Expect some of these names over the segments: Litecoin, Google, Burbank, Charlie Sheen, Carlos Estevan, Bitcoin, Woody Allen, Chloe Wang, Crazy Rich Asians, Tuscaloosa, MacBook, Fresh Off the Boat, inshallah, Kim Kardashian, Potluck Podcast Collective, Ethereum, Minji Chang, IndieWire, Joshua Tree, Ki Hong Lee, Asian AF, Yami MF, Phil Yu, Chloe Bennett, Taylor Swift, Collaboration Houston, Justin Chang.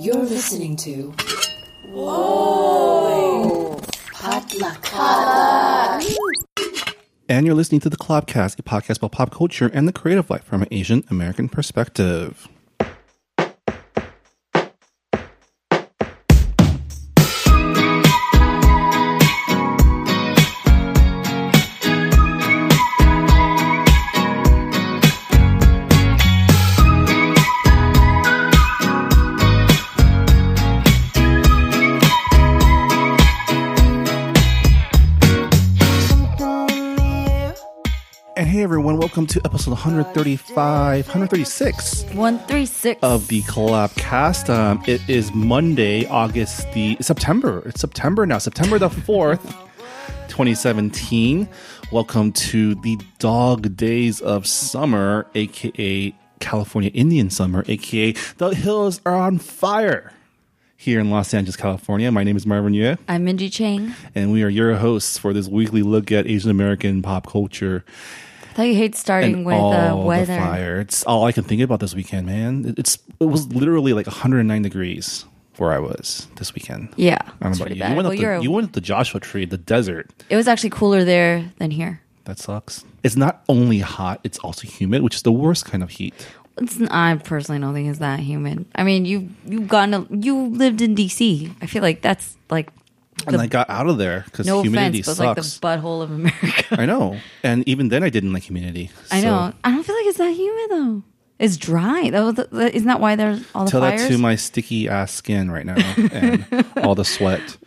You're listening to Whoa! Potluck. And you're listening to the Collabcast, a podcast about pop culture and the creative life from an Asian American perspective. Welcome to episode 136 of the Collabcast. It is Monday, September. It's September now, September the 4th, 2017. Welcome to the dog days of summer, aka California Indian summer, aka the hills are on fire here in Los Angeles, California. My name is Marvin Yeh. I'm Minji Chang. And we are your hosts for this weekly look at Asian American pop culture. I thought you hate starting and with weather. The fire. It's all I can think about this weekend, man. It was literally like 109 degrees where I was this weekend. Yeah. I don't know about you. You went up the Joshua Tree, the desert. It was actually cooler there than here. That sucks. It's not only hot, it's also humid, which is the worst kind of heat. I personally don't think it's that humid. I mean, you lived in DC. I feel like that's like. And I got out of there because humidity sucks. No offense, but like the butthole of America. I know. And even then, I didn't like humidity. I know. I don't feel like it's that humid, though. It's dry. Isn't that why there's all the fires? Tell that to my sticky-ass skin right now and all the sweat.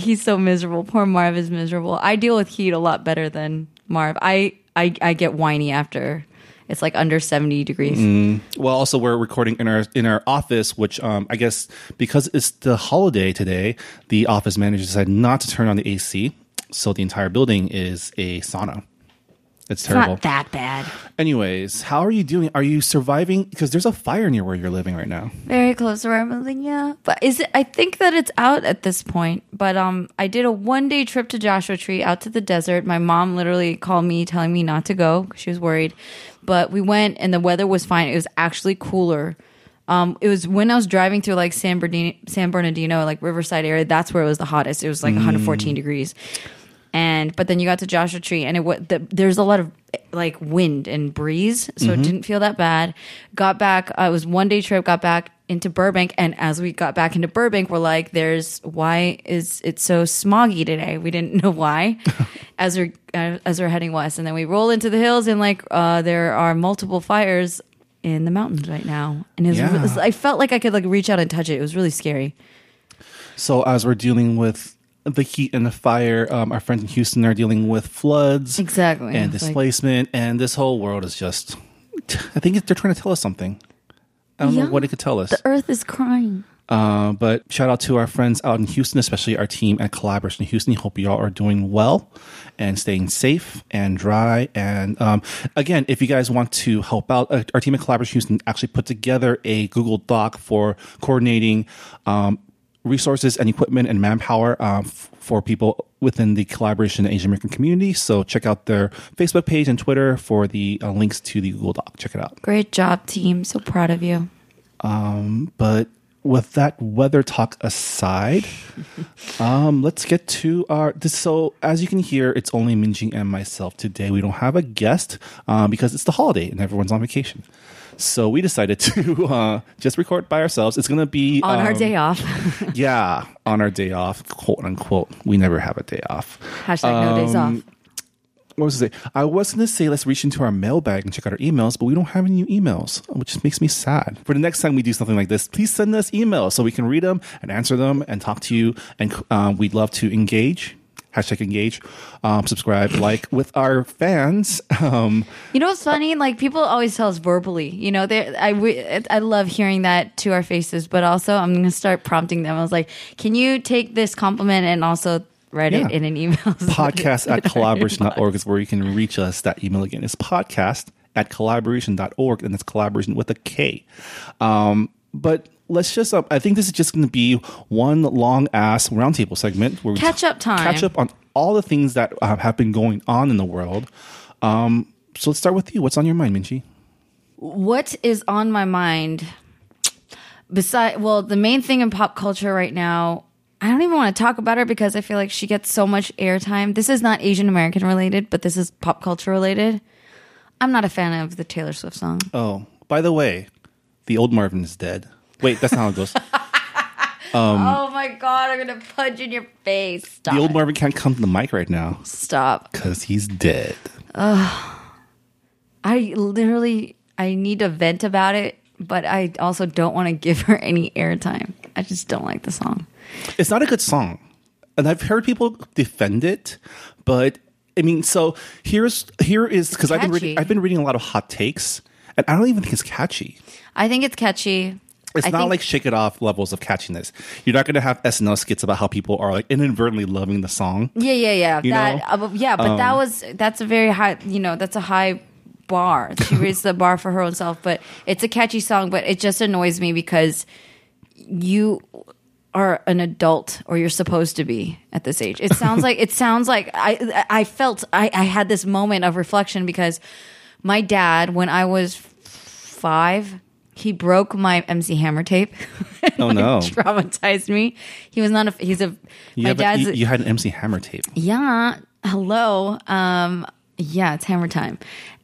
He's so miserable. Poor Marv is miserable. I deal with heat a lot better than Marv. I get whiny after. It's like under 70 degrees. Well, also we're recording in our office, which I guess because it's the holiday today, the office manager decided not to turn on the AC, so the entire building is a sauna. It's terrible. It's not that bad. Anyways, how are you doing? Are you surviving? Because there's a fire near where you're living right now. Very close to where I'm living, yeah. But I think that it's out at this point. But I did a one-day trip to Joshua Tree, out to the desert. My mom literally called me telling me not to go because she was worried. But we went, and the weather was fine. It was actually cooler. It was when I was driving through like San Bernardino, like Riverside area. That's where it was the hottest. It was like 114 degrees. But then you got to Joshua Tree, and there's a lot of like wind and breeze, so it didn't feel that bad. Got back, it was one-day trip, got back into Burbank, and as we got back into Burbank, we're like, why is it so smoggy today? We didn't know why as we're heading west, and then we roll into the hills, and like there are multiple fires in the mountains right now, and I felt like I could like reach out and touch it. It was really scary. So as we're dealing with the heat and the fire, our friends in Houston are dealing with floods, exactly, and displacement, like, and this whole world is just. I think they're trying to tell us something. I don't know what it could tell us. The earth is crying. But shout out to our friends out in Houston, especially our team at Collaboration Houston. Hope y'all are doing well and staying safe and dry. And again, if you guys want to help out, our team at Collaboration Houston actually put together a Google Doc for coordinating resources and equipment and manpower for people within the Collaboration Asian American community. So check out their Facebook page and Twitter for the links to the Google Doc. Check it out. Great job, team. So proud of you. But with that weather talk aside, let's get to this. So as you can hear, it's only Minji and myself today. We don't have a guest because it's the holiday and everyone's on vacation. So we decided to just record by ourselves. It's going to be on our day off. Yeah, on our day off, quote unquote. We never have a day off. Hashtag no days off. What was I going to say? I was going to say let's reach into our mailbag and check out our emails, but we don't have any new emails, which makes me sad. For the next time we do something like this, please send us emails so we can read them and answer them and talk to you. And we'd love to engage. Hashtag engage, subscribe, like with our fans. You know what's funny? Like people always tell us verbally. You know, I love hearing that to our faces. But also, I'm gonna start prompting them. I was like, can you take this compliment and also write it in an email? Podcast@collaboration.org is where you can reach us. That email again is podcast@collaboration.org, and that's collaboration with a K. But let's just, I think this is just going to be one long ass roundtable segment where we catch up on all the things that have been going on in the world. So let's start with you. What's on your mind, Minji? What is on my mind? the main thing in pop culture right now, I don't even want to talk about her because I feel like she gets so much airtime. This is not Asian American related, but this is pop culture related. I'm not a fan of the Taylor Swift song. Oh, by the way, the old Marvin is dead. Wait, that's not how it goes. Oh my God, I'm going to punch in your face. Stop. The old Marvin can't come to the mic right now. Stop. Because he's dead. I need to vent about it, but I also don't want to give her any airtime. I just don't like the song. It's not a good song. And I've heard people defend it, but I mean, so here is because I've been reading a lot of hot takes, and I don't even think it's catchy. I think it's catchy. It's not like Shake It Off levels of catchiness. You're not going to have SNL skits about how people are like inadvertently loving the song. Yeah. That's a very high, that's a high bar. She raised the bar for her own self, but it's a catchy song, but it just annoys me because you are an adult, or you're supposed to be at this age. It sounds like I had this moment of reflection because my dad, when I was 5, he broke my MC Hammer tape. Oh no! Traumatized me. He was not a. He's a. You, my have dad's a, you had an MC Hammer tape. Yeah. Hello. Yeah, it's Hammer time.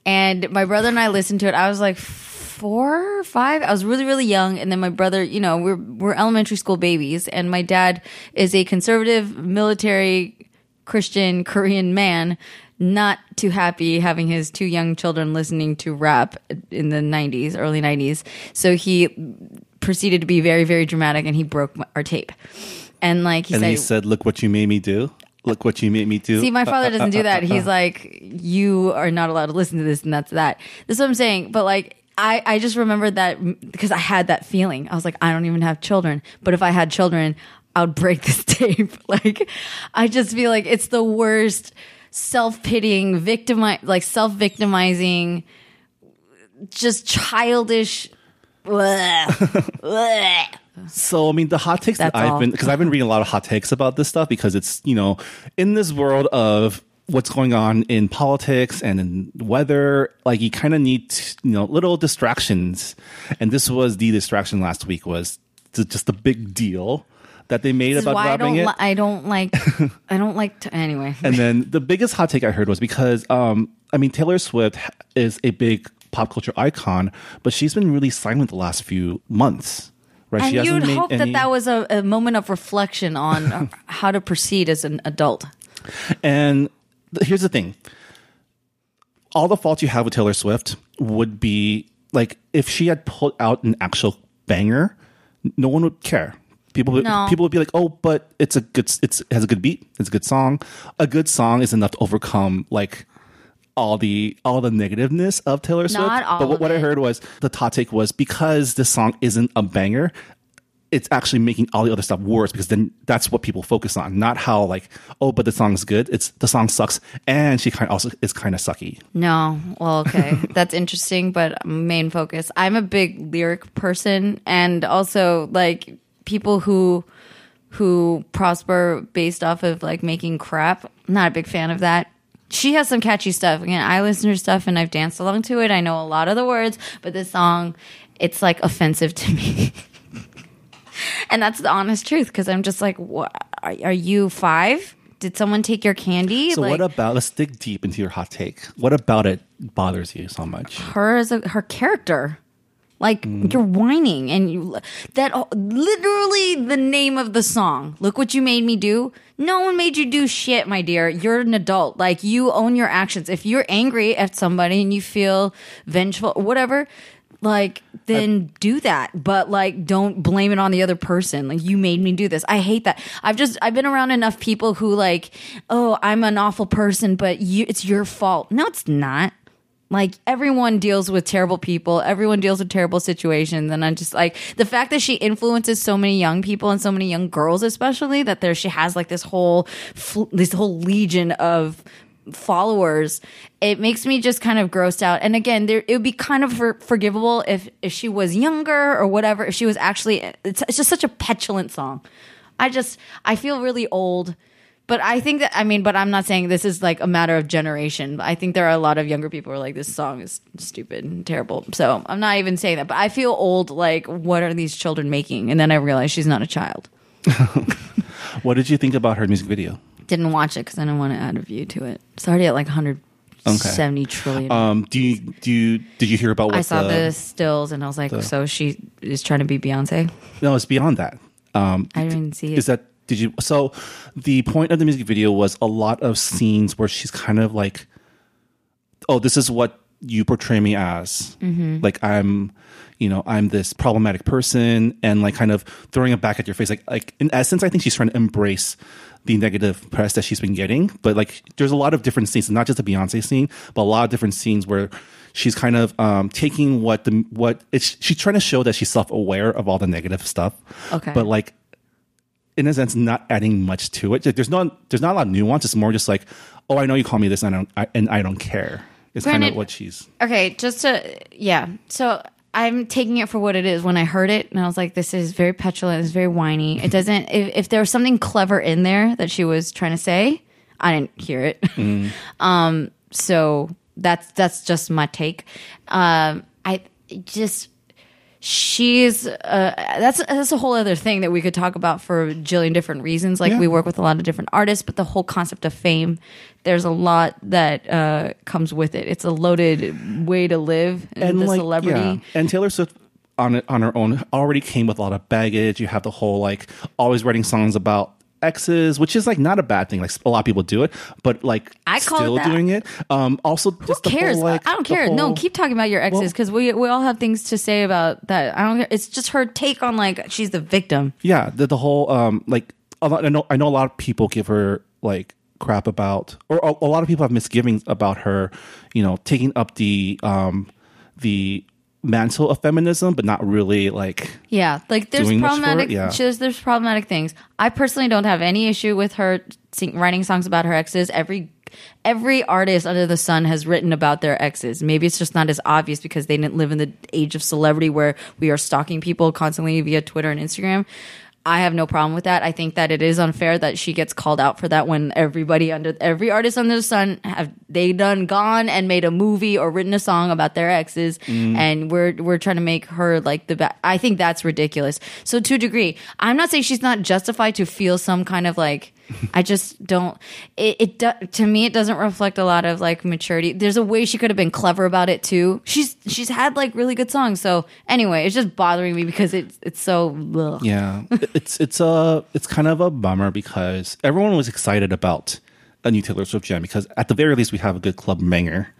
And my brother and I listened to it. I was like 4 or 5. I was really, really young. And then my brother, we're elementary school babies. And my dad is a conservative, military, Christian, Korean man. Not too happy having his 2 young children listening to rap in the 90s, early 90s. So he proceeded to be very, very dramatic, and he broke our tape. And he said, "Look what you made me do. Look what you made me do." See, my father doesn't do that. He's like, "You are not allowed to listen to this, and that's that." That's what I'm saying. But I just remembered that because I had that feeling. I was like, I don't even have children, but if I had children, I would break this tape. I just feel like it's the worst. Self-pitying, self-victimizing, just childish. So, I mean, the hot takes I've been reading a lot of hot takes about this stuff because it's, in this world of what's going on in politics and in weather, you kind of need, little distractions. And this was the distraction last week was just the big deal that they made about robbing it. Anyway. And then the biggest hot take I heard was because, Taylor Swift is a big pop culture icon, but she's been really silent the last few months, right? And you'd hope that was a moment of reflection on how to proceed as an adult. And here's the thing. All the fault you have with Taylor Swift would be, if she had put out an actual banger, no one would care. People would be like, "Oh, but it has a good beat. It's a good song. A good song is enough to overcome all the negativeness of Taylor Swift." But what I heard was the hot take was because this song isn't a banger, it's actually making all the other stuff worse because then that's what people focus on, not how oh, but the song's good. It's the song sucks, and she also is kind of sucky. No, well, okay, that's interesting, but main focus. I'm a big lyric person, and also people who prosper based off of making crap. Not a big fan of that. She has some catchy stuff. Again, I listen to her stuff and I've danced along to it. I know a lot of the words, but this song, it's offensive to me. And that's the honest truth because I'm just what, are you 5? Did someone take your candy? So what about, let's dig deep into your hot take. What about it bothers you so much? Her character. You're whining, and literally the name of the song. Look what you made me do. No one made you do shit, my dear. You're an adult. You own your actions. If you're angry at somebody and you feel vengeful, whatever, then do that. But don't blame it on the other person. You made me do this. I hate that. I've been around enough people who oh, I'm an awful person, but it's your fault. No, it's not. Everyone deals with terrible people. Everyone deals with terrible situations. And I'm just the fact that she influences so many young people and so many young girls, especially, that she has this whole legion of followers. It makes me just kind of grossed out. And again, it would be kind of forgivable if she was younger or whatever, if she was actually, it's just such a petulant song. I feel really old But I think that, I mean, but I'm not saying this is like a matter of generation. I think there are a lot of younger people who are like, this song is stupid and terrible. So I'm not even saying that. But I feel old, like, what are these children making? And then I realized she's not a child. What did you think about her music video? Didn't watch it because I didn't want to add a view to it. It's already at like 170 trillion. Did you hear about what I saw the stills and I was like, so she is trying to be Beyonce? No, it's beyond that. I didn't even see it. Is that... Did you? So the point of the music video was a lot of scenes where she's kind of like, oh, this is what you portray me as. Mm-hmm. Like I'm this problematic person, and like kind of throwing it back at your face. Like in essence, I think she's trying to embrace the negative press that she's been getting. But like there's a lot of different scenes, not just the Beyonce scene, but a lot of different scenes where she's kind of taking she's trying to show that she's self-aware of all the negative stuff. Okay. But like, in a sense, not adding much to it. There's not a lot of nuance. It's more just like, oh, I know you call me this, and I don't care. It's kind of what she's... Okay, So I'm taking it for what it is. When I heard it, and I was like, this is very petulant. It's very whiny. It doesn't... if there was something clever in there that she was trying to say, I didn't hear it. Mm. So that's just my take. She's that's a whole other thing that we could talk about for a jillion different reasons. Like, yeah, we work with a lot of different artists, but the whole concept of fame, there's a lot that comes with it. It's a loaded way to live, and the like, celebrity. Yeah. And Taylor Swift on her own already came with a lot of baggage. You have the whole like always writing songs about exes, which is like not a bad thing. Like a lot of people do it, but like I call still it that. Doing it. Also, who just cares? The whole, like, I don't care. No, keep talking about your exes because we all have things to say about that. I don't care. It's just her take on like she's the victim. Yeah, the whole like I know a lot of people give her like crap about, or a lot of people have misgivings about her, you know, taking up the mantle of feminism, but not really like, yeah, like there's problematic, yeah, there's problematic things. I personally don't have any issue with her writing songs about her exes. Every artist under the sun has written about their exes. Maybe it's just not as obvious because they didn't live in the age of celebrity where we are stalking people constantly via Twitter and Instagram. I have no problem with that. I think that it is unfair that she gets called out for that when every artist under the sun have gone and made a movie or written a song about their exes, and we're trying to make her like the best. I think that's ridiculous. So to a degree, I'm not saying she's not justified to feel some kind of like, I just don't. To me, it doesn't reflect a lot of like maturity. There's a way she could have been clever about it too. She's had like really good songs. So anyway, it's just bothering me because it's so ugh. Yeah. It's kind of a bummer because everyone was excited about a new Taylor Swift jam because at the very least we have a good club banger.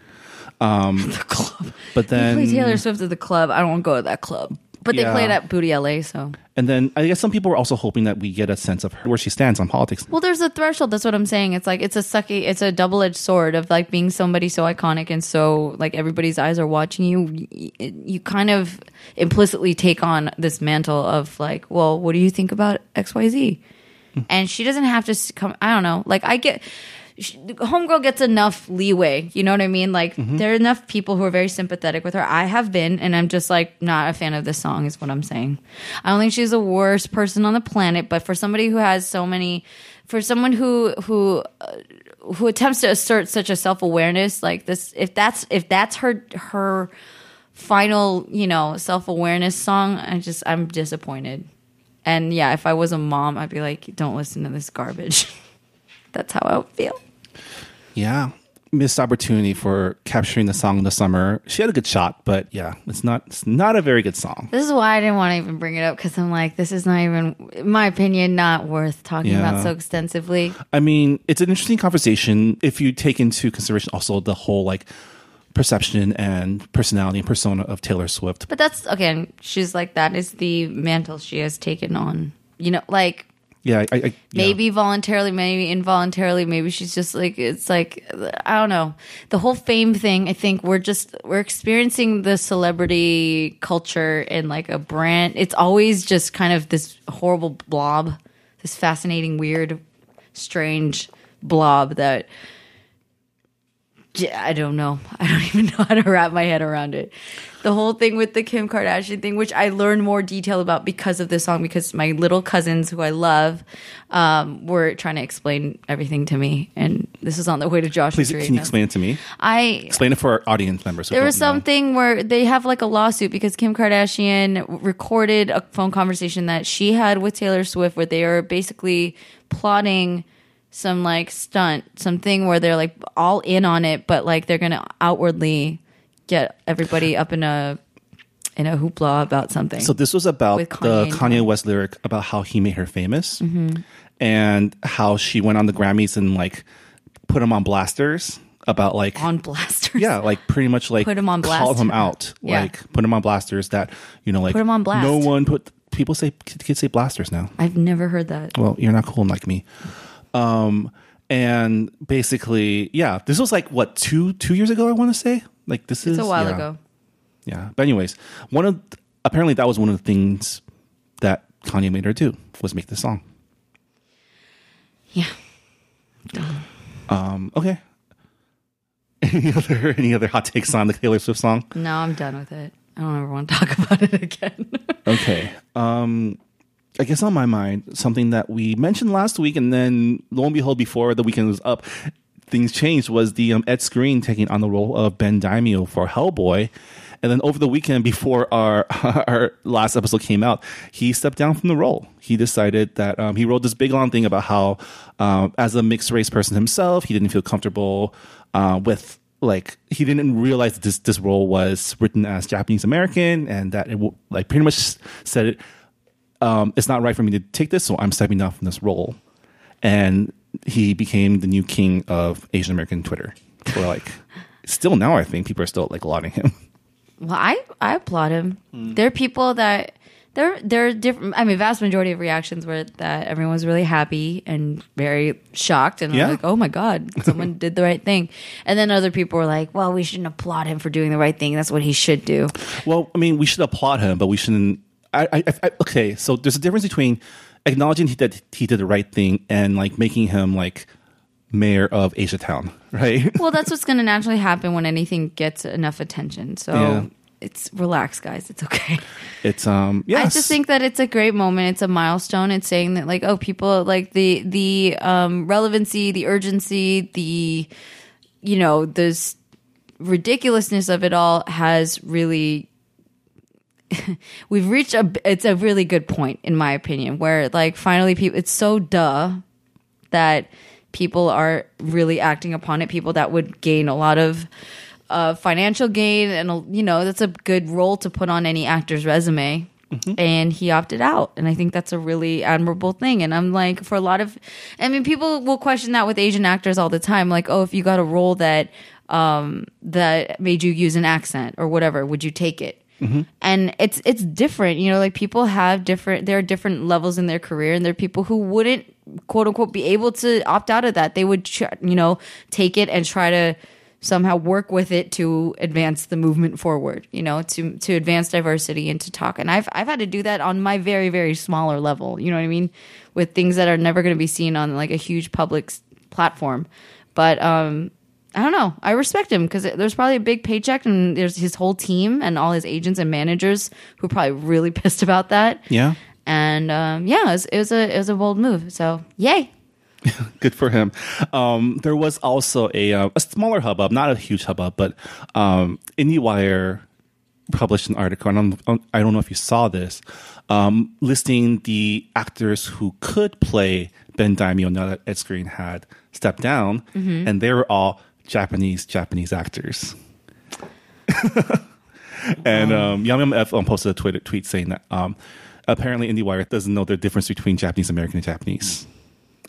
The club, but then you play Taylor Swift at the club. I don't want to go to that club. But they play it at Booty LA, so. And then I guess some people were also hoping that we get a sense of where she stands on politics. Well, there's a threshold. That's what I'm saying. It's like it's a double-edged sword of like being somebody so iconic and so like everybody's eyes are watching you. You kind of implicitly take on this mantle of like, well, what do you think about XYZ? Mm-hmm. And she doesn't have to come. I don't know. Like I get. Homegirl gets enough leeway, you know what I mean? Like, mm-hmm. There are enough people who are very sympathetic with her. I have been, and I'm just like not a fan of this song is what I'm saying. I don't think she's the worst person on the planet, but for somebody who has so many, for someone who attempts to assert such a self-awareness like this, if that's her final, you know, self-awareness song, I'm disappointed. And yeah, if I was a mom, I'd be like, don't listen to this garbage. That's how I would feel. Yeah. Missed opportunity for capturing the song in the summer. She had a good shot, but yeah, it's not a very good song. This is why I didn't want to even bring it up because I'm like, this is not even, in my opinion, not worth talking about so extensively. I mean, it's an interesting conversation if you take into consideration also the whole like perception and personality and persona of Taylor Swift. But that's, again, she's like, that is the mantle she has taken on. You know, like... Yeah, I maybe voluntarily, maybe involuntarily, maybe she's just like, it's like, I don't know. The whole fame thing, I think we're experiencing the celebrity culture in like a brand. It's always just kind of this horrible blob, this fascinating, weird, strange blob that I don't know. I don't even know how to wrap my head around it. The whole thing with the Kim Kardashian thing, which I learned more detail about because of this song, because my little cousins, who I love, were trying to explain everything to me. And this is on the way to Joshua Tree. Can you explain it to me? Explain it for our audience members. There was something where they have like a lawsuit because Kim Kardashian recorded a phone conversation that she had with Taylor Swift where they are basically plotting some like stunt, something where they're like all in on it, but like they're gonna outwardly get everybody up in a hoopla about something. So this was about the Kanye West lyric about how he made her famous, mm-hmm. and how she went on the Grammys and like put him on blasters about like on blasters. Yeah, like pretty much like put him on blast. Call him out, yeah. Like put him on blasters. That you know, like put him on blast. No one put people say kids say blasters now. I've never heard that. Well, you're not cool like me. And basically, yeah, this was like what, two years ago, I want to say, like this is a while ago. Yeah. But anyways, apparently that was one of the things that Kanye made her do was make this song. Yeah. Okay. Any other hot takes on the Taylor Swift song? No, I'm done with it. I don't ever want to talk about it again. Okay. I guess on my mind, something that we mentioned last week, and then lo and behold, before the weekend was up, things changed, was the Ed Skrein taking on the role of Ben Daimio for Hellboy. And then over the weekend, before our last episode came out, he stepped down from the role. He decided that he wrote this big long thing about how as a mixed race person himself, he didn't feel comfortable with, like, he didn't realize that this role was written as Japanese American, and that it like pretty much said it. It's not right for me to take this, so I'm stepping down from this role. And he became the new king of Asian American Twitter. We're like, still now, I think people are still like lauding him. Well, I applaud him. Mm. There are people that they're different. I mean, vast majority of reactions were that everyone was really happy and very shocked, and yeah. Like, oh my god, someone did the right thing. And then other people were like, well, we shouldn't applaud him for doing the right thing. That's what he should do. Well, I mean, we should applaud him, but we shouldn't. Okay, so there's a difference between acknowledging that he did the right thing and like making him like mayor of Asia Town, right? Well, that's what's going to naturally happen when anything gets enough attention. So yeah. It's relax, guys. It's okay. It's yes. I just think that it's a great moment. It's a milestone. It's saying that like, oh, people like the relevancy, the urgency, the this ridiculousness of it all has really. We've reached it's a really good point in my opinion where like finally people, it's so duh that people are really acting upon it. People that would gain a lot of financial gain, and that's a good role to put on any actor's resume. Mm-hmm. And he opted out, and I think that's a really admirable thing. And I'm like, for a lot of, I mean, people will question that with Asian actors all the time, like, oh, if you got a role that made you use an accent or whatever, would you take it? Mm-hmm. And it's different, like people have different, there are different levels in their career, and there are people who wouldn't, quote unquote, be able to opt out of that. They would, take it and try to somehow work with it to advance the movement forward, to advance diversity and to talk. And I've had to do that on my very, very smaller level, you know what I mean? With things that are never going to be seen on like a huge public platform. But, I don't know. I respect him because there's probably a big paycheck, and there's his whole team and all his agents and managers who are probably really pissed about that. Yeah. And it was a bold move. So yay. Good for him. There was also a smaller hubbub, not a huge hubbub, but IndieWire published an article, and I don't know if you saw this, listing the actors who could play Ben Daimio now that Ed Skrein had stepped down, mm-hmm. and they were all Japanese actors. And Yami MF posted a Twitter tweet saying that apparently IndieWire doesn't know the difference between Japanese American and Japanese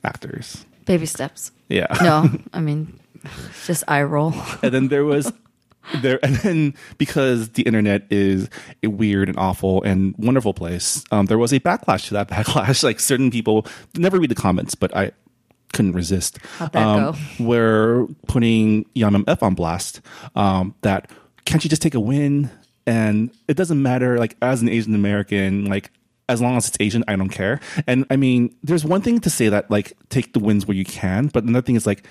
actors. Baby steps. Yeah. No, I mean, just eye roll. And then because the internet is a weird and awful and wonderful place, there was a backlash to that backlash. Like certain people, never read the comments, but I couldn't resist. How'd that go? We're putting Yami MF on blast. That can't you just take a win? And it doesn't matter. Like as an Asian American, like as long as it's Asian, I don't care. And I mean, there's one thing to say that like take the wins where you can, but another thing is like,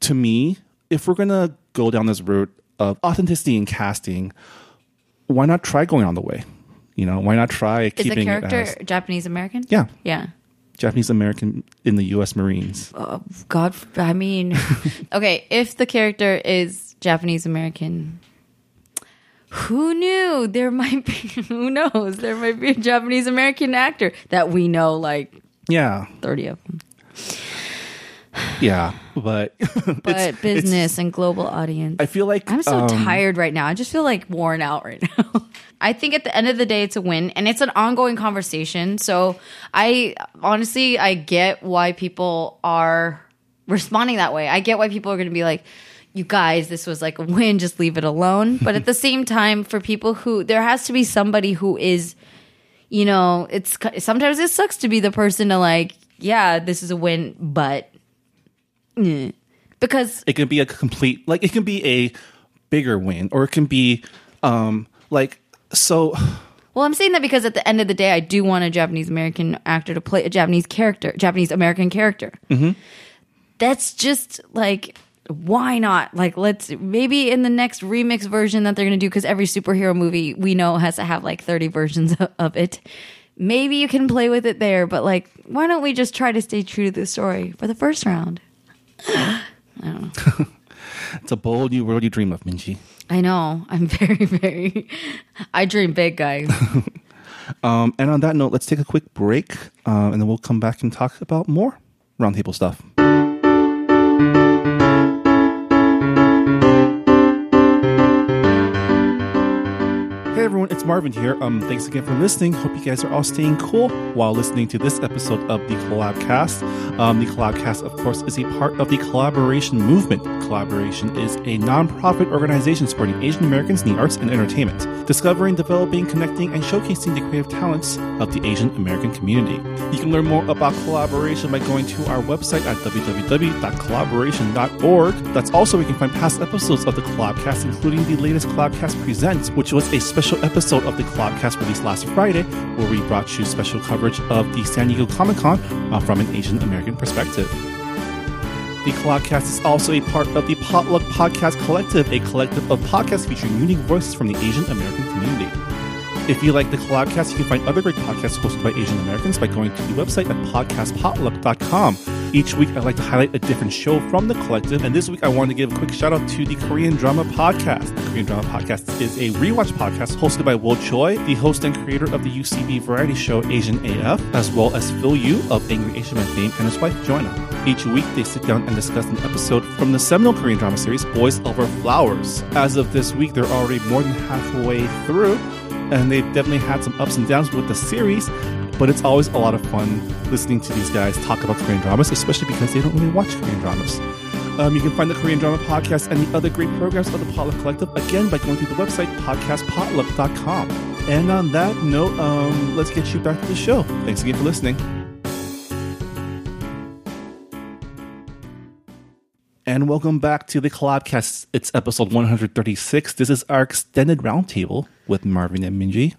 to me, if we're gonna go down this route of authenticity in casting, why not try going on the way? You know, why not try keeping it as... Is the character Japanese American? Yeah. Yeah. Japanese American in the U.S. Marines. Oh, God, I mean... Okay, if the character is Japanese American... Who knew there might be, who knows, there might be a Japanese American actor that we know, like, yeah, 30 of them. Yeah, but business and global audience. I feel like I'm so tired right now. I just feel like worn out right now. I think at the end of the day, it's a win, and it's an ongoing conversation. So I honestly get why people are responding that way. I get why people are going to be like, you guys, this was like a win, just leave it alone. But at the same time, for people who, there has to be somebody who is, you know, it's sometimes it sucks to be the person to like, yeah, this is a win, but because it can be a complete, like, it can be a bigger win, or it can be like, so. Well, I'm saying that because at the end of the day, I do want a Japanese American actor to play a Japanese American character. Mm-hmm. That's just like, why not? Like, let's maybe in the next remix version that they're going to do, because every superhero movie we know has to have like 30 versions of it. Maybe you can play with it there, but like, why don't we just try to stay true to the story for the first round? I don't know. It's a bold new world you dream of, Minji. I know. I'm very, very. I dream big, guys. And on that note, let's take a quick break, and then we'll come back and talk about more roundtable stuff. Hey everyone, it's Marvin here. Thanks again for listening. Hope you guys are all staying cool while listening to this episode of the Collabcast. The Collabcast, of course, is a part of the Collaboration movement. Collaboration is a nonprofit organization supporting Asian Americans in the arts and entertainment, discovering, developing, connecting, and showcasing the creative talents of the Asian American community. You can learn more about Collaboration by going to our website at www.collaboration.org. That's also where you can find past episodes of the Collabcast, including the latest Collabcast Presents, which was a special episode of the Collabcast released last Friday, where we brought you special coverage of the San Diego Comic-Con from an Asian American perspective. The Collabcast is also a part of the Potluck Podcast Collective, a collective of podcasts featuring unique voices from the Asian American community. If you like the Collabcast, you can find other great podcasts hosted by Asian Americans by going to the website at podcastpotluck.com. Each week, I like to highlight a different show from the collective, and this week I want to give a quick shout-out to the Korean Drama Podcast. The Korean Drama Podcast is a rewatch podcast hosted by Will Choi, the host and creator of the UCB variety show Asian AF, as well as Phil Yu of Angry Asian Man fame and his wife, Joanna. Each week, they sit down and discuss an episode from the seminal Korean drama series Boys Over Flowers. As of this week, they're already more than halfway through, and they've definitely had some ups and downs with the series, but it's always a lot of fun listening to these guys talk about Korean dramas, especially because they don't really watch Korean dramas. You can find the Korean Drama Podcast and the other great programs of the Potluck Collective, again, by going to the website, podcastpotluck.com. And on that note, let's get you back to the show. Thanks again for listening. And welcome back to the Collabcast. It's episode 136. This is our extended roundtable with Marvin and Minji.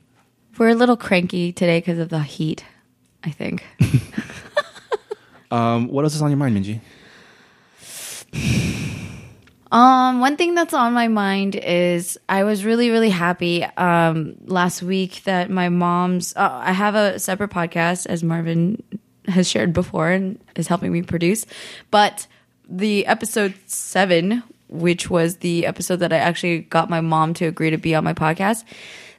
We're a little cranky today because of the heat, I think. What else is on your mind, Minji? One thing that's on my mind is I was really, really happy last week that my mom's... I have a separate podcast, as Marvin has shared before and is helping me produce, but... The episode 7, which was the episode that I actually got my mom to agree to be on my podcast,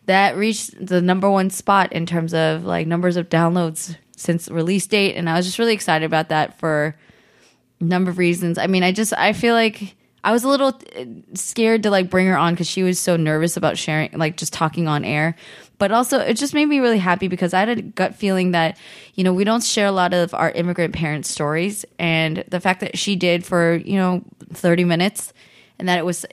that reached the number one spot in terms of like numbers of downloads since release date. And I was just really excited about that for a number of reasons. I mean, I feel like I was a little scared to like bring her on because she was so nervous about sharing, like just talking on air. But also, it just made me really happy because I had a gut feeling that, you know, we don't share a lot of our immigrant parents' stories. And the fact that she did for, you know, 30 minutes and that it was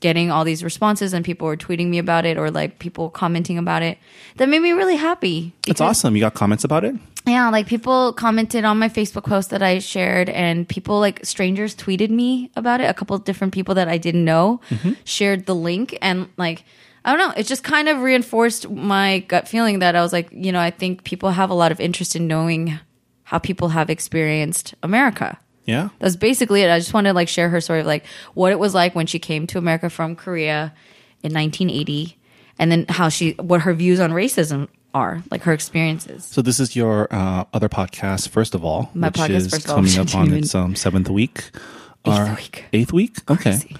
getting all these responses and people were tweeting me about it or like people commenting about it, that made me really happy. That's awesome. You got comments about it? Yeah, like people commented on my Facebook post that I shared, and people like strangers tweeted me about it. A couple of different people that I didn't know shared the link, and like... I don't know. It just kind of reinforced my gut feeling that I was like, you know, I think people have a lot of interest in knowing how people have experienced America. Yeah. That's basically it. I just wanted to like share her story of like what it was like when she came to America from Korea in 1980 and then how what her views on racism are, like her experiences. So this is your other podcast, first of all. My podcast, first of all. Which is coming up on its seventh week. Eighth week? Okay. Crazy.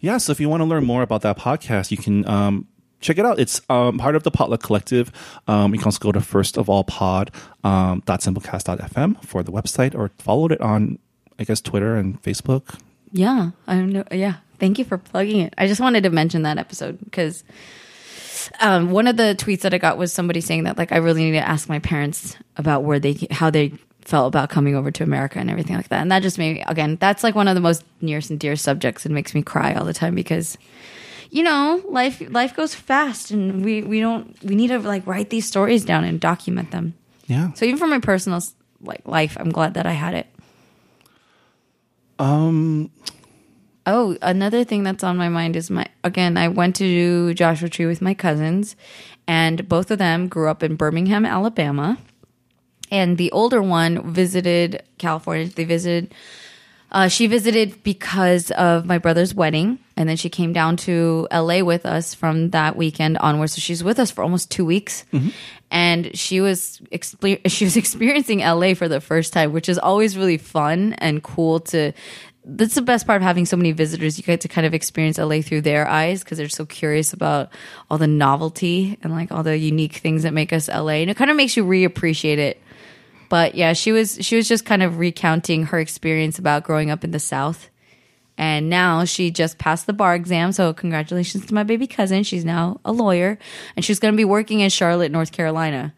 Yeah, so if you want to learn more about that podcast, you can check it out. It's part of the Potluck Collective. You can also go to firstofallpod.simplecast.fm for the website, or follow it on, I guess, Twitter and Facebook. Yeah. I don't know. Yeah. Thank you for plugging it. I just wanted to mention that episode because... one of the tweets that I got was somebody saying that, like, I really need to ask my parents about how they felt about coming over to America and everything like that. And that just made me, again, that's like one of the most nearest and dearest subjects, and makes me cry all the time because, you know, life goes fast, and we need to like write these stories down and document them. Yeah. So even for my personal like life, I'm glad that I had it. Oh, another thing that's on my mind is I went to Joshua Tree with my cousins, and both of them grew up in Birmingham, Alabama. And the older one visited California. She visited because of my brother's wedding, and then she came down to LA with us from that weekend onward. So she's with us for almost 2 weeks, mm-hmm. and she was experiencing LA for the first time, which is always really fun and cool to. That's the best part of having so many visitors. You get to kind of experience LA through their eyes because they're so curious about all the novelty and like all the unique things that make us LA. And it kind of makes you reappreciate it. But yeah, she was just kind of recounting her experience about growing up in the South. And now she just passed the bar exam. So congratulations to my baby cousin. She's now a lawyer, and she's going to be working in Charlotte, North Carolina.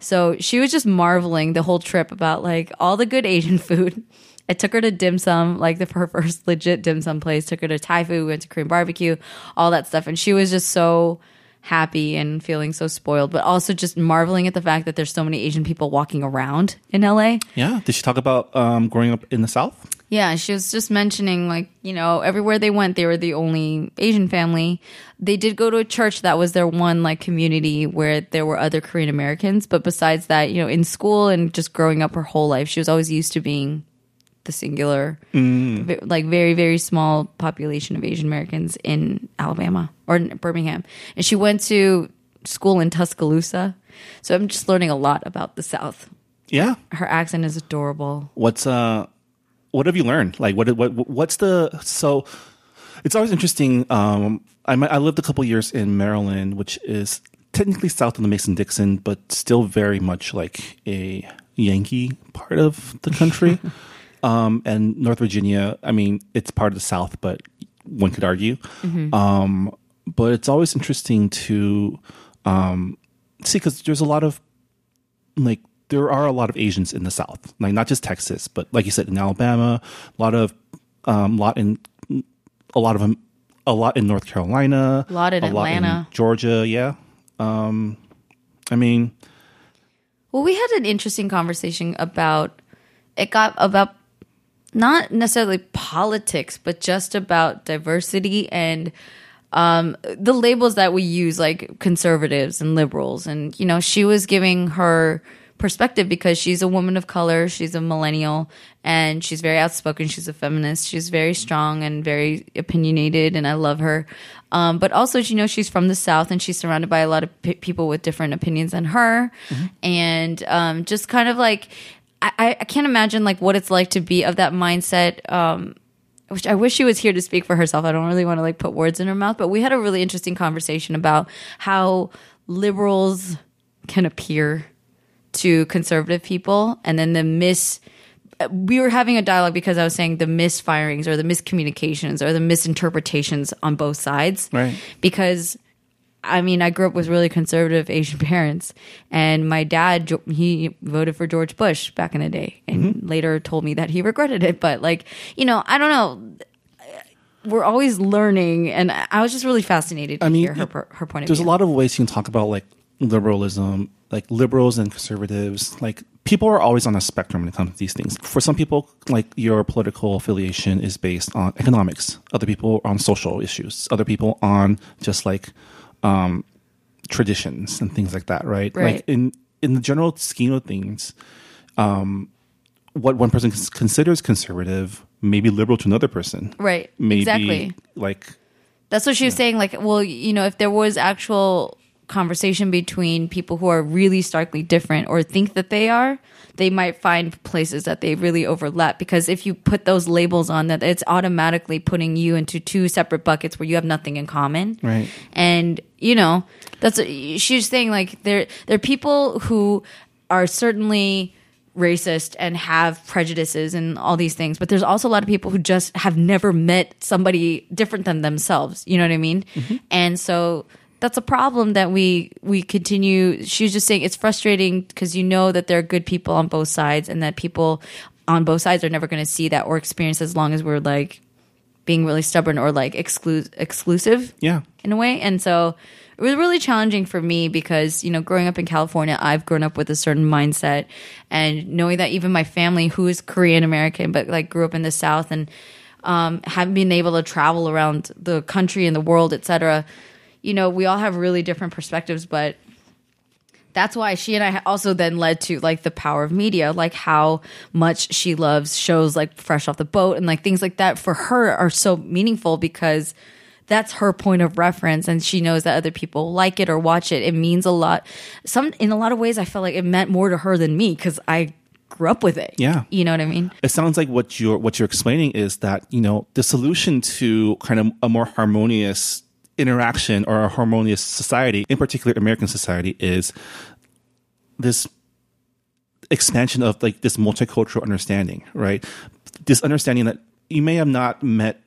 So she was just marveling the whole trip about like all the good Asian food. I took her to dim sum, like her first legit dim sum place. Took her to Thai food, we went to Korean barbecue, all that stuff. And she was just so happy and feeling so spoiled, but also just marveling at the fact that there's so many Asian people walking around in LA. Yeah. Did she talk about growing up in the South? Yeah, she was just mentioning, like, you know, everywhere they went, they were the only Asian family. They did go to a church that was their one, like, community where there were other Korean Americans. But besides that, you know, in school and just growing up her whole life, she was always used to being... the singular, like, very, very small population of Asian Americans in Alabama or in Birmingham. And she went to school in Tuscaloosa. So I'm just learning a lot about the South. Yeah. Her accent is adorable. What have you learned? Like, so it's always interesting. I lived a couple years in Maryland, which is technically south of the Mason-Dixon, but still very much like a Yankee part of the country. And North Virginia, I mean, it's part of the South, but one could argue. Mm-hmm. But it's always interesting to see, because there are a lot of Asians in the South, like not just Texas, but like you said, in Alabama, a lot in North Carolina, a lot in Atlanta, lot in Georgia. Yeah, I mean, well, we had an interesting conversation about not necessarily politics, but just about diversity and the labels that we use, like conservatives and liberals. And, you know, she was giving her perspective because she's a woman of color, she's a millennial, and she's very outspoken, she's a feminist, she's very strong and very opinionated, and I love her. But also, you know, she's from the South, and she's surrounded by a lot of people with different opinions than her. Mm-hmm. And just kind of like... I can't imagine like what it's like to be of that mindset, which I wish she was here to speak for herself. I don't really want to like put words in her mouth, but we had a really interesting conversation about how liberals can appear to conservative people. And then we were having a dialogue because I was saying the misfirings or the miscommunications or the misinterpretations on both sides. Right. Because... I mean, I grew up with really conservative Asian parents, and my dad, he voted for George Bush back in the day, and mm-hmm. later told me that he regretted it. But like, you know, I don't know. We're always learning, and I was just really fascinated to hear her point of view. There's a lot of ways you can talk about like liberalism, like liberals and conservatives. Like people are always on a spectrum when it comes to these things. For some people, like your political affiliation is based on economics. Other people on social issues. Other people on just like... traditions and things like that, right? Like in the general scheme of things, what one person considers conservative may be liberal to another person. Right. Maybe, exactly. Like, that's what she was saying. Like, well, you know, if there was actual conversation between people who are really starkly different or think that they are, they might find places that they really overlap, because if you put those labels on that, it's automatically putting you into two separate buckets where you have nothing in common. Right. And, you know, that's what she's saying, like, there are people who are certainly racist and have prejudices and all these things, but there's also a lot of people who just have never met somebody different than themselves. You know what I mean? Mm-hmm. And so that's a problem that we continue. She was just saying it's frustrating because you know that there are good people on both sides, and that people on both sides are never going to see that or experience, as long as we're like being really stubborn or like exclusive in a way. And so it was really challenging for me because, you know, growing up in California, I've grown up with a certain mindset, and knowing that even my family, who is Korean American but like grew up in the South and haven't been able to travel around the country and the world, etc., you know, we all have really different perspectives, but that's why she and I also then led to like the power of media, like how much she loves shows like Fresh Off the Boat and like things like that for her are so meaningful because that's her point of reference, and she knows that other people like it or watch it. It means a lot. In a lot of ways, I felt like it meant more to her than me because I grew up with it. Yeah. You know what I mean? It sounds like what you're explaining is that, you know, the solution to kind of a more harmonious interaction or a harmonious society, in particular American society, is this expansion of like this multicultural understanding, right? This understanding that you may have not met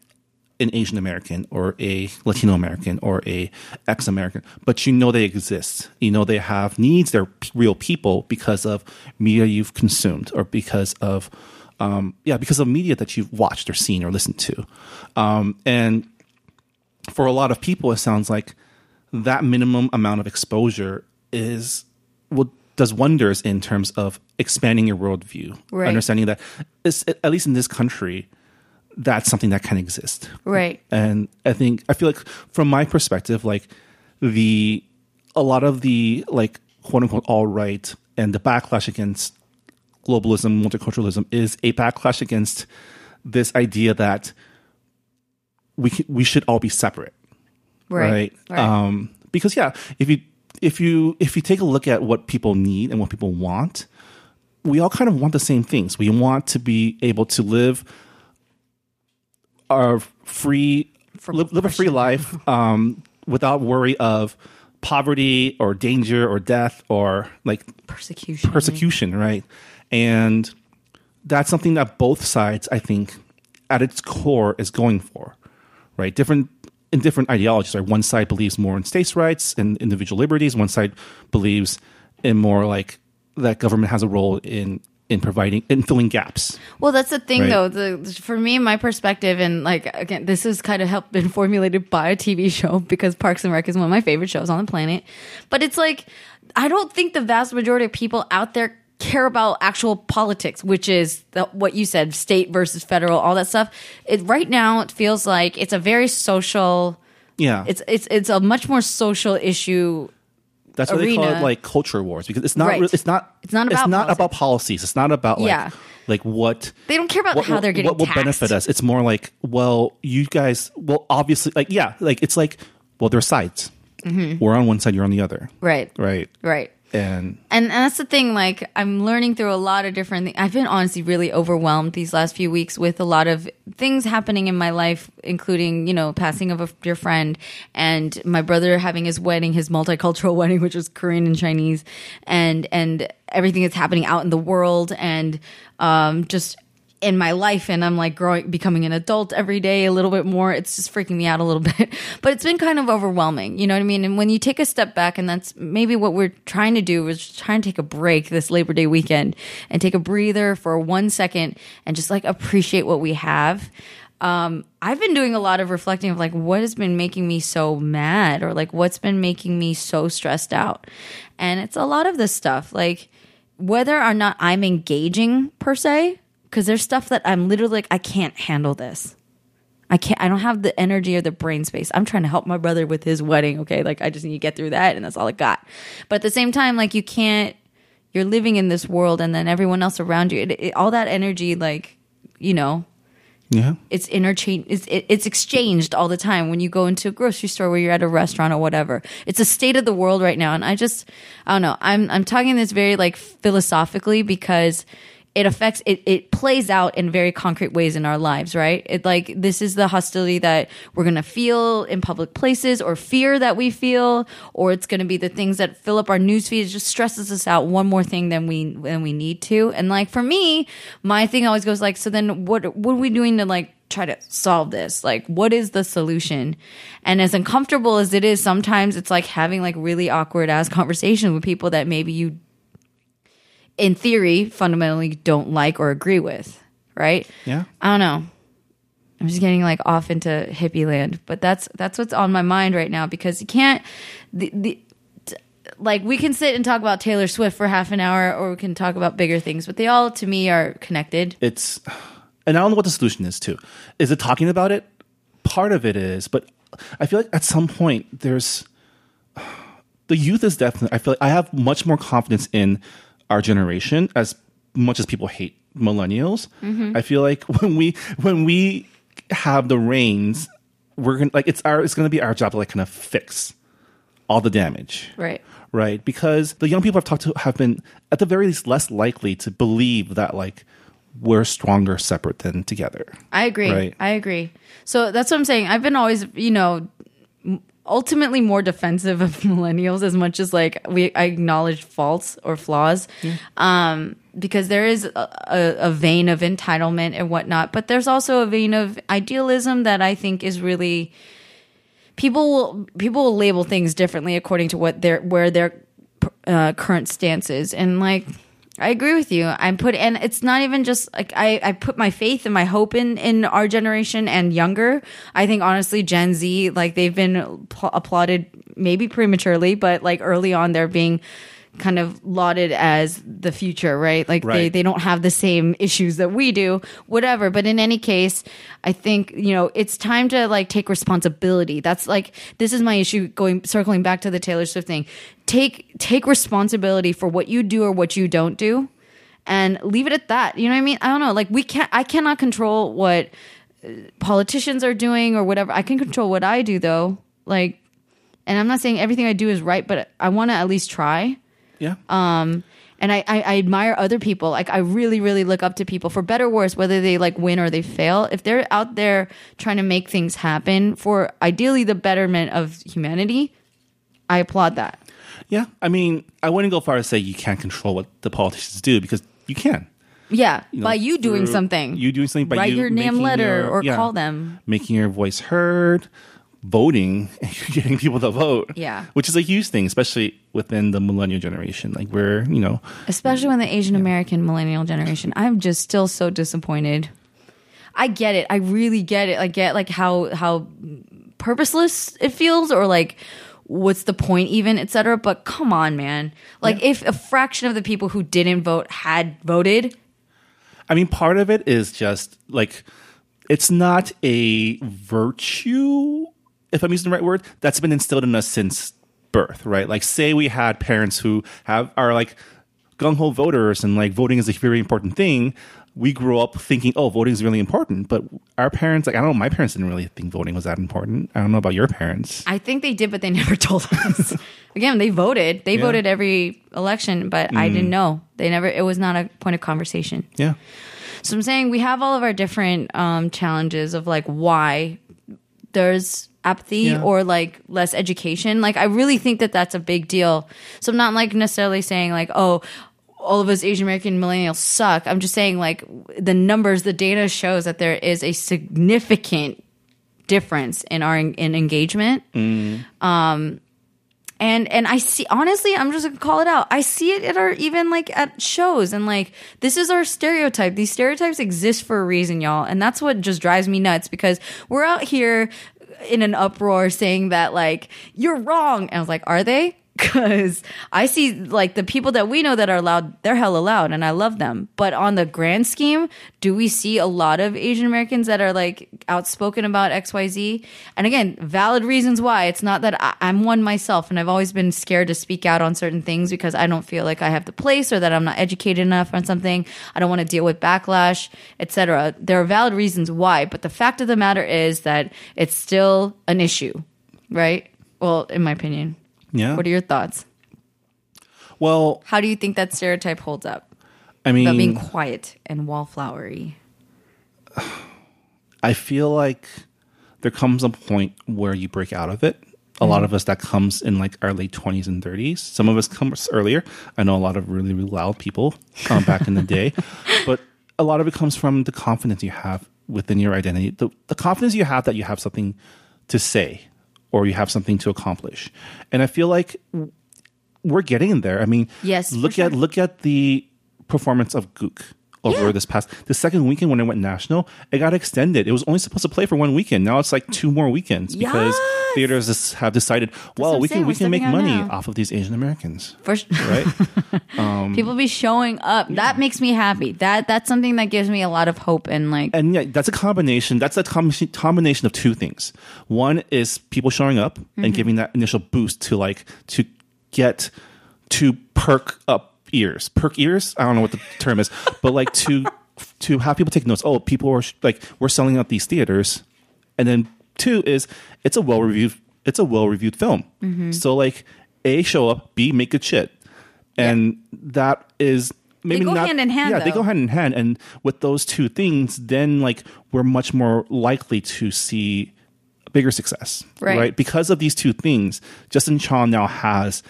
an Asian American or a Latino American or a ex-American, but you know they exist. You know they have needs. They're real people because of media you've consumed or because of media that you've watched or seen or listened to. And for a lot of people, it sounds like that minimum amount of exposure does wonders in terms of expanding your worldview, right? Understanding that, at least in this country, that's something that can exist, right? And I feel like from my perspective, like a lot of the like quote unquote all right and the backlash against globalism, multiculturalism is a backlash against this idea that we should all be separate, right? Because if you take a look at what people need and what people want, we all kind of want the same things. We want to be able to live a free life without worry of poverty or danger or death or like persecution, right? And that's something that both sides, I think, at its core, is going for. Right, different ideologies. Right, one side believes more in states' rights and individual liberties. One side believes in more like that government has a role in providing and filling gaps. Well, that's the thing, right? Though. For me, my perspective, and like again, this has kind of been formulated by a TV show because Parks and Rec is one of my favorite shows on the planet. But it's like I don't think the vast majority of people out there care about actual politics, which is what you said, state versus federal, all that stuff. Right now, it feels like it's a very social... Yeah. It's a much more social issue. That's what arena. They call it, like, culture wars, because it's not... Right. It's not about policies. It's not about, like... Yeah. Like what they don't care about how they're getting taxed. What will benefit us? It's more like, well, you guys... Well, obviously... Like, yeah. Like, it's like, well, there are sides. Mm-hmm. We're on one side, you're on the other. Right. And that's the thing, like, I'm learning through a lot of different things. I've been honestly really overwhelmed these last few weeks with a lot of things happening in my life, including, you know, passing of a dear friend and my brother having his wedding, his multicultural wedding, which was Korean and Chinese, and everything that's happening out in the world and just in my life. And I'm like becoming an adult every day a little bit more. It's just freaking me out a little bit, but it's been kind of overwhelming. You know what I mean? And when you take a step back, and that's maybe what we're trying to do, is trying to take a break this Labor Day weekend and take a breather for 1 second and just like appreciate what we have. I've been doing a lot of reflecting of like, what has been making me so mad, or like what's been making me so stressed out. And it's a lot of this stuff, like whether or not I'm engaging per se, because there's stuff that I'm literally like, I can't handle this. I don't have the energy or the brain space. I'm trying to help my brother with his wedding, okay? Like, I just need to get through that, and that's all I got. But at the same time, like, you can't you're living in this world, and then everyone else around you, all that energy, like, you know, yeah, it's interchange. It's exchanged all the time when you go into a grocery store, where you're at a restaurant or whatever. It's a state of the world right now, and I don't know. I'm talking this very like philosophically because it affects it plays out in very concrete ways in our lives, right? It like this is the hostility that we're gonna feel in public places, or fear that we feel, or it's gonna be the things that fill up our newsfeed. It just stresses us out one more thing than we need to. And like for me, my thing always goes like, so then what are we doing to like try to solve this? Like, what is the solution? And as uncomfortable as it is, sometimes it's like having like really awkward ass conversations with people that maybe you in theory fundamentally don't like or agree with, right? Yeah. I don't know. I'm just getting like off into hippie land, but that's what's on my mind right now, because you can't like we can sit and talk about Taylor Swift for half an hour, or we can talk about bigger things, but they all to me are connected. It's, and I don't know what the solution is too. Is it talking about it? Part of it is, but I feel like at some point there's the youth is definitely, I feel like I have much more confidence in our generation, as much as people hate millennials. Mm-hmm. I feel like when we have the reins, we're gonna like it's gonna be our job to like kind of fix all the damage, right? Because the young people I've talked to have been at the very least less likely to believe that like we're stronger separate than together. I agree. Right? I agree. So that's what I'm saying. I've been always, you know, ultimately more defensive of millennials, as much as like I acknowledge faults or flaws, because there is a vein of entitlement and whatnot, but there's also a vein of idealism that I think is really people will label things differently according to what their current stance is. And like I agree with you. And it's not even just like I put my faith and my hope in our generation and younger. I think honestly, Gen Z, like they've been applauded maybe prematurely, but like early on, they're being kind of lauded as the future, right? Like they don't have the same issues that we do, whatever. But in any case, I think, you know, it's time to like take responsibility. That's like, this is my issue circling back to the Taylor Swift thing. Take responsibility for what you do or what you don't do, and leave it at that. You know what I mean? I don't know. Like I cannot control what politicians are doing or whatever. I can control what I do though. Like, and I'm not saying everything I do is right, but I want to at least try. Yeah. And I admire other people. Like I really, really look up to people, for better or worse, whether they like win or they fail. If they're out there trying to make things happen for ideally the betterment of humanity, I applaud that. Yeah. I mean, I wouldn't go far as say you can't control what the politicians do, because you can. Yeah. You know, by you doing something. You doing something by write you your name letter or call them. Making your voice heard. Voting, getting people to vote, which is a huge thing, especially within the millennial generation. Like we're, you know, especially when the Asian American millennial generation, I'm just still so disappointed. I get it, I really get it. I get like how purposeless it feels, or like what's the point even, etc. But come on, man! Like if a fraction of the people who didn't vote had voted, I mean, part of it is just like it's not a virtue, if I'm using the right word, that's been instilled in us since birth, right? Like, say we had parents who are like gung-ho voters, and like voting is a very important thing. We grew up thinking, oh, voting is really important. But our parents, like, I don't know, my parents didn't really think voting was that important. I don't know about your parents. I think they did, but they never told us. Again, they voted. They voted every election, but I didn't know. They never, it was not a point of conversation. Yeah. So I'm saying we have all of our different challenges of like why there's apathy or like less education. Like I really think that that's a big deal. So I'm not like necessarily saying like, oh, all of us Asian American millennials suck. I'm just saying like the numbers, the data shows that there is a significant difference in our in engagement. And I see, honestly, I'm just gonna call it out. I see it at our, even like at shows, and like, this is our stereotype. These stereotypes exist for a reason, y'all. And that's what just drives me nuts, because we're out here in an uproar saying that like, you're wrong. And I was like, are they? Because I see, like, the people that we know that are loud, they're hella loud, and I love them. But on the grand scheme, do we see a lot of Asian Americans that are, like, outspoken about XYZ? And again, valid reasons why. It's not that I'm one myself, and I've always been scared to speak out on certain things because I don't feel like I have the place or that I'm not educated enough on something. I don't want to deal with backlash, etc. There are valid reasons why, but the fact of the matter is that it's still an issue, right? Well, in my opinion. Yeah. What are your thoughts? Well, how do you think that stereotype holds up? I mean, about being quiet and wallflowery. I feel like there comes a point where you break out of it. A lot of us, that comes in like our late 20s and 30s. Some of us come earlier. I know a lot of really, really loud people back in the day. But a lot of it comes from the confidence you have within your identity. The confidence you have that you have something to say, or you have something to accomplish. And I feel like we're getting there. I mean, yes, look at the performance of Gook over the second weekend when it went national. It got extended. It was only supposed to play for one weekend. Now it's like two more weekends because theaters have decided, well, we can make money off of these Asian Americans. Right? People be showing up. That makes me happy. That's something that gives me a lot of hope. And like, and yeah, that's a combination. That's a combination of two things. One is people showing up and giving that initial boost to like to perk up ears. Perk ears? I don't know what the term is, but like to have people take notes. Oh, people are like, we're selling out these theaters. And then two is it's a well-reviewed film. So like, A, show up, B, make good shit. And that is maybe they go hand in hand. And with those two things, then like we're much more likely to see bigger success, right? Because of these two things, Justin Chang now has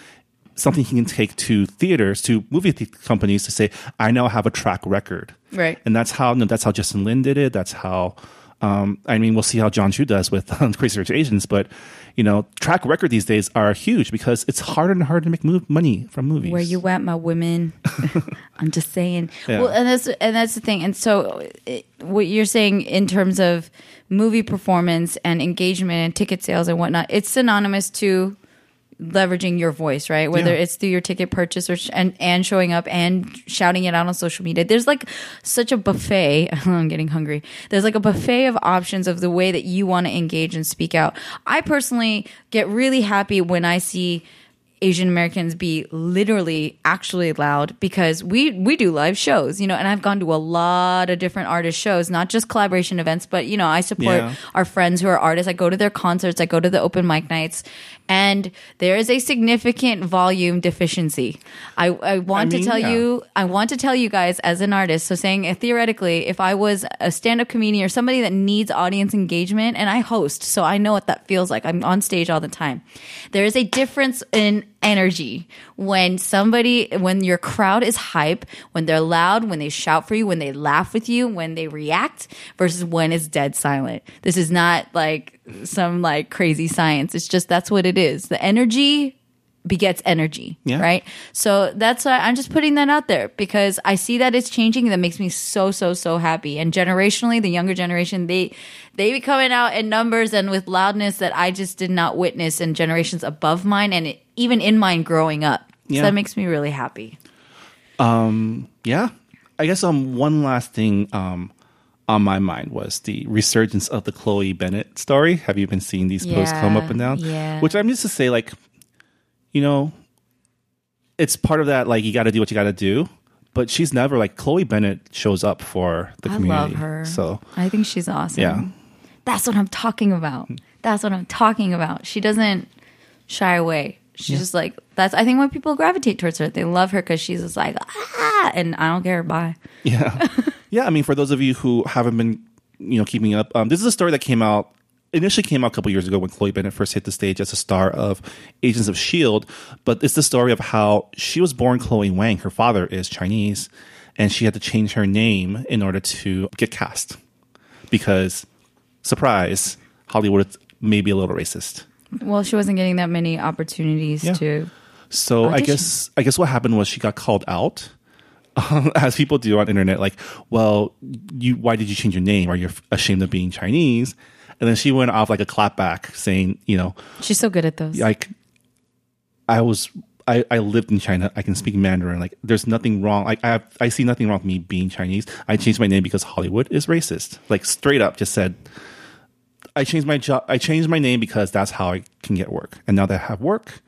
something he can take to theaters, to movie companies, to say, I now have a track record, right? And that's how Justin Lin did it. That's how. I mean, we'll see how Jon Chu does with Crazy Rich Asians, but you know, track record these days are huge because it's harder and harder to make money from movies. Where you at, my women? I'm just saying. Yeah. Well, and that's the thing. And so, what you're saying in terms of movie performance and engagement and ticket sales and whatnot, it's synonymous to leveraging your voice, right? Whether it's through your ticket purchase or and showing up and shouting it out on social media. There's like such a buffet. I'm getting hungry. There's like a buffet of options of the way that you want to engage and speak out. I personally get really happy when I see Asian Americans be literally actually loud, because we do live shows, you know, and I've gone to a lot of different artist shows, not just collaboration events, but, you know, I support our friends who are artists. I go to their concerts. I go to the open mic nights, and there is a significant volume deficiency. I want to tell you guys as an artist, so saying theoretically, if I was a stand-up comedian or somebody that needs audience engagement, and I host, so I know what that feels like. I'm on stage all the time. There is a difference in energy when your crowd is hype, when they're loud, when they shout for you, when they laugh with you, when they react, versus when it's dead silent. This is not like some like crazy science. It's just that's what it is. The energy begets energy, right? So that's why I'm just putting that out there, because I see that it's changing, and that makes me so, so, so happy. And generationally, the younger generation, they be coming out in numbers and with loudness that I just did not witness in generations above mine, and even in mine growing up. So that makes me really happy. I guess one last thing on my mind was the resurgence of the Chloe Bennett story. Have you been seeing these posts come up and down? Yeah. Which I'm just to say, like, you know, it's part of that, like, you got to do what you got to do. But she's never, like, Chloe Bennett shows up for the community. I love her. So I think she's awesome. Yeah. That's what I'm talking about. She doesn't shy away. She's just like, that's, I think, why people gravitate towards her. They love her because she's just like, ah, and I don't care, bye. Yeah. I mean, for those of you who haven't been, you know, keeping up, this is a story that initially came out a couple years ago when Chloe Bennett first hit the stage as a star of Agents of S.H.I.E.L.D., but it's the story of how she was born Chloe Wang. Her father is Chinese, and she had to change her name in order to get cast because, surprise, Hollywood is maybe a little racist. Well, she wasn't getting that many opportunities to So audition. I guess what happened was she got called out, as people do on internet, like, well, why did you change your name? Are you ashamed of being Chinese? And then she went off like a clapback saying, you know... She's so good at those. Like, I lived in China. I can speak Mandarin. Like, there's nothing wrong. I see nothing wrong with me being Chinese. I changed my name because Hollywood is racist. Like, straight up just said, I changed my job. I changed my name because that's how I can get work. And now that I have work.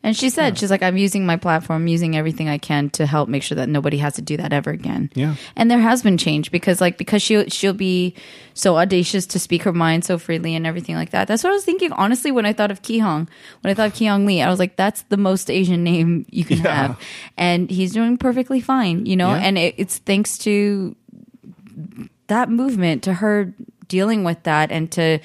And she said, she's like, I'm using my platform, I'm using everything I can to help make sure that nobody has to do that ever again. Yeah. And there has been change because she'll be so audacious to speak her mind so freely and everything like that. That's what I was thinking, honestly, when I thought of Ki Hong, when I thought of Ki Hong Lee, I was like, that's the most Asian name you can have. And he's doing perfectly fine, you know? Yeah. And it's thanks to that movement, to her dealing with that and to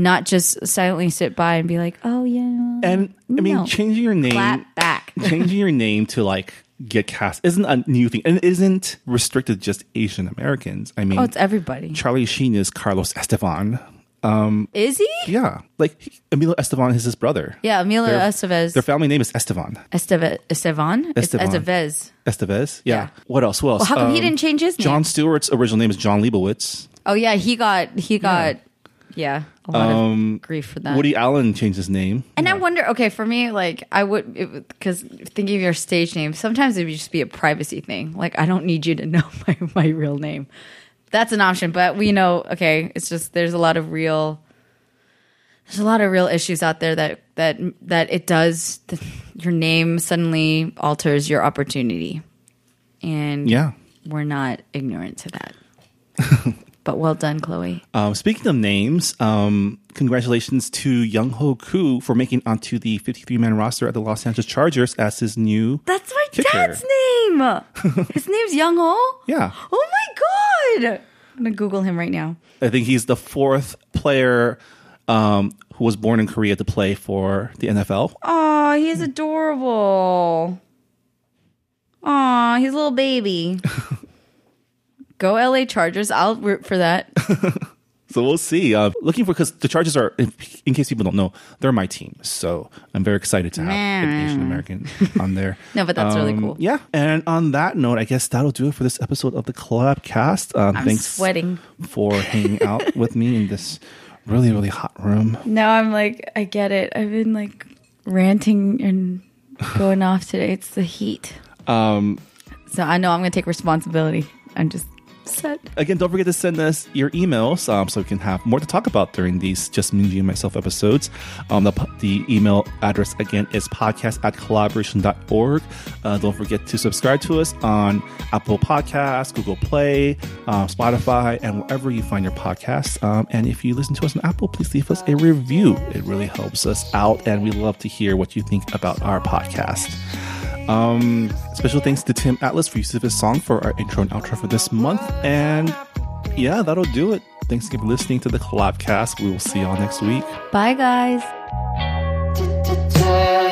not just silently sit by and be like, oh, yeah. And I mean, changing your name, clap back. Changing your name to like get cast isn't a new thing, and it isn't restricted to just Asian Americans. I mean, it's everybody. Charlie Sheen is Carlos Estevan. Is he? Yeah. Like, Emilio Estevez is his brother. Yeah, Emilio Estevez. Their family name is Estevan. Estevan? Estevez. Yeah. What else? Well, how come he didn't change his name? Jon Stewart's original name is John Leibowitz. Oh, yeah. He got a lot of grief for that. Woody Allen changed his name. And I wonder, okay, for me, like, I would, because thinking of your stage name, sometimes it would just be a privacy thing. Like, I don't need you to know my real name. That's an option, but we know, okay, it's just, there's a lot of real issues out there that it does, your name suddenly alters your opportunity. And we're not ignorant to that. But well done, Chloe. Speaking of names, congratulations to Young-ho Koo for making onto the 53-man roster at the Los Angeles Chargers as his new That's my kicker. Dad's name! His name's Young-ho? Yeah. Oh my God! I'm going to Google him right now. I think he's the fourth player who was born in Korea to play for the NFL. Aw, he's adorable. Aw, he's a little baby. Go LA Chargers. I'll root for that. So we'll see. Because the Chargers are, in case people don't know, they're my team. So I'm very excited to have an Asian American on there. No, but that's really cool. Yeah. And on that note, I guess that'll do it for this episode of the Collabcast. Thanks sweating. For hanging out with me in this really, really hot room. Now I'm like, I get it. I've been like ranting and going off today. It's the heat. So I know I'm going to take responsibility. I'm just... Set. Again, don't forget to send us your emails so we can have more to talk about during these Just Minji and Myself episodes. The email address again is podcast@collaboration.org. Don't forget to subscribe to us on Apple Podcasts, Google Play, Spotify, and wherever you find your podcasts. And if you listen to us on Apple, please leave us a review. It really helps us out, and we love to hear what you think about our podcast. Special thanks to Tim Atlas for use of his song for our intro and outro for this month. And yeah, that'll do it. Thanks for listening to the Collabcast. We will see y'all next week. Bye, guys.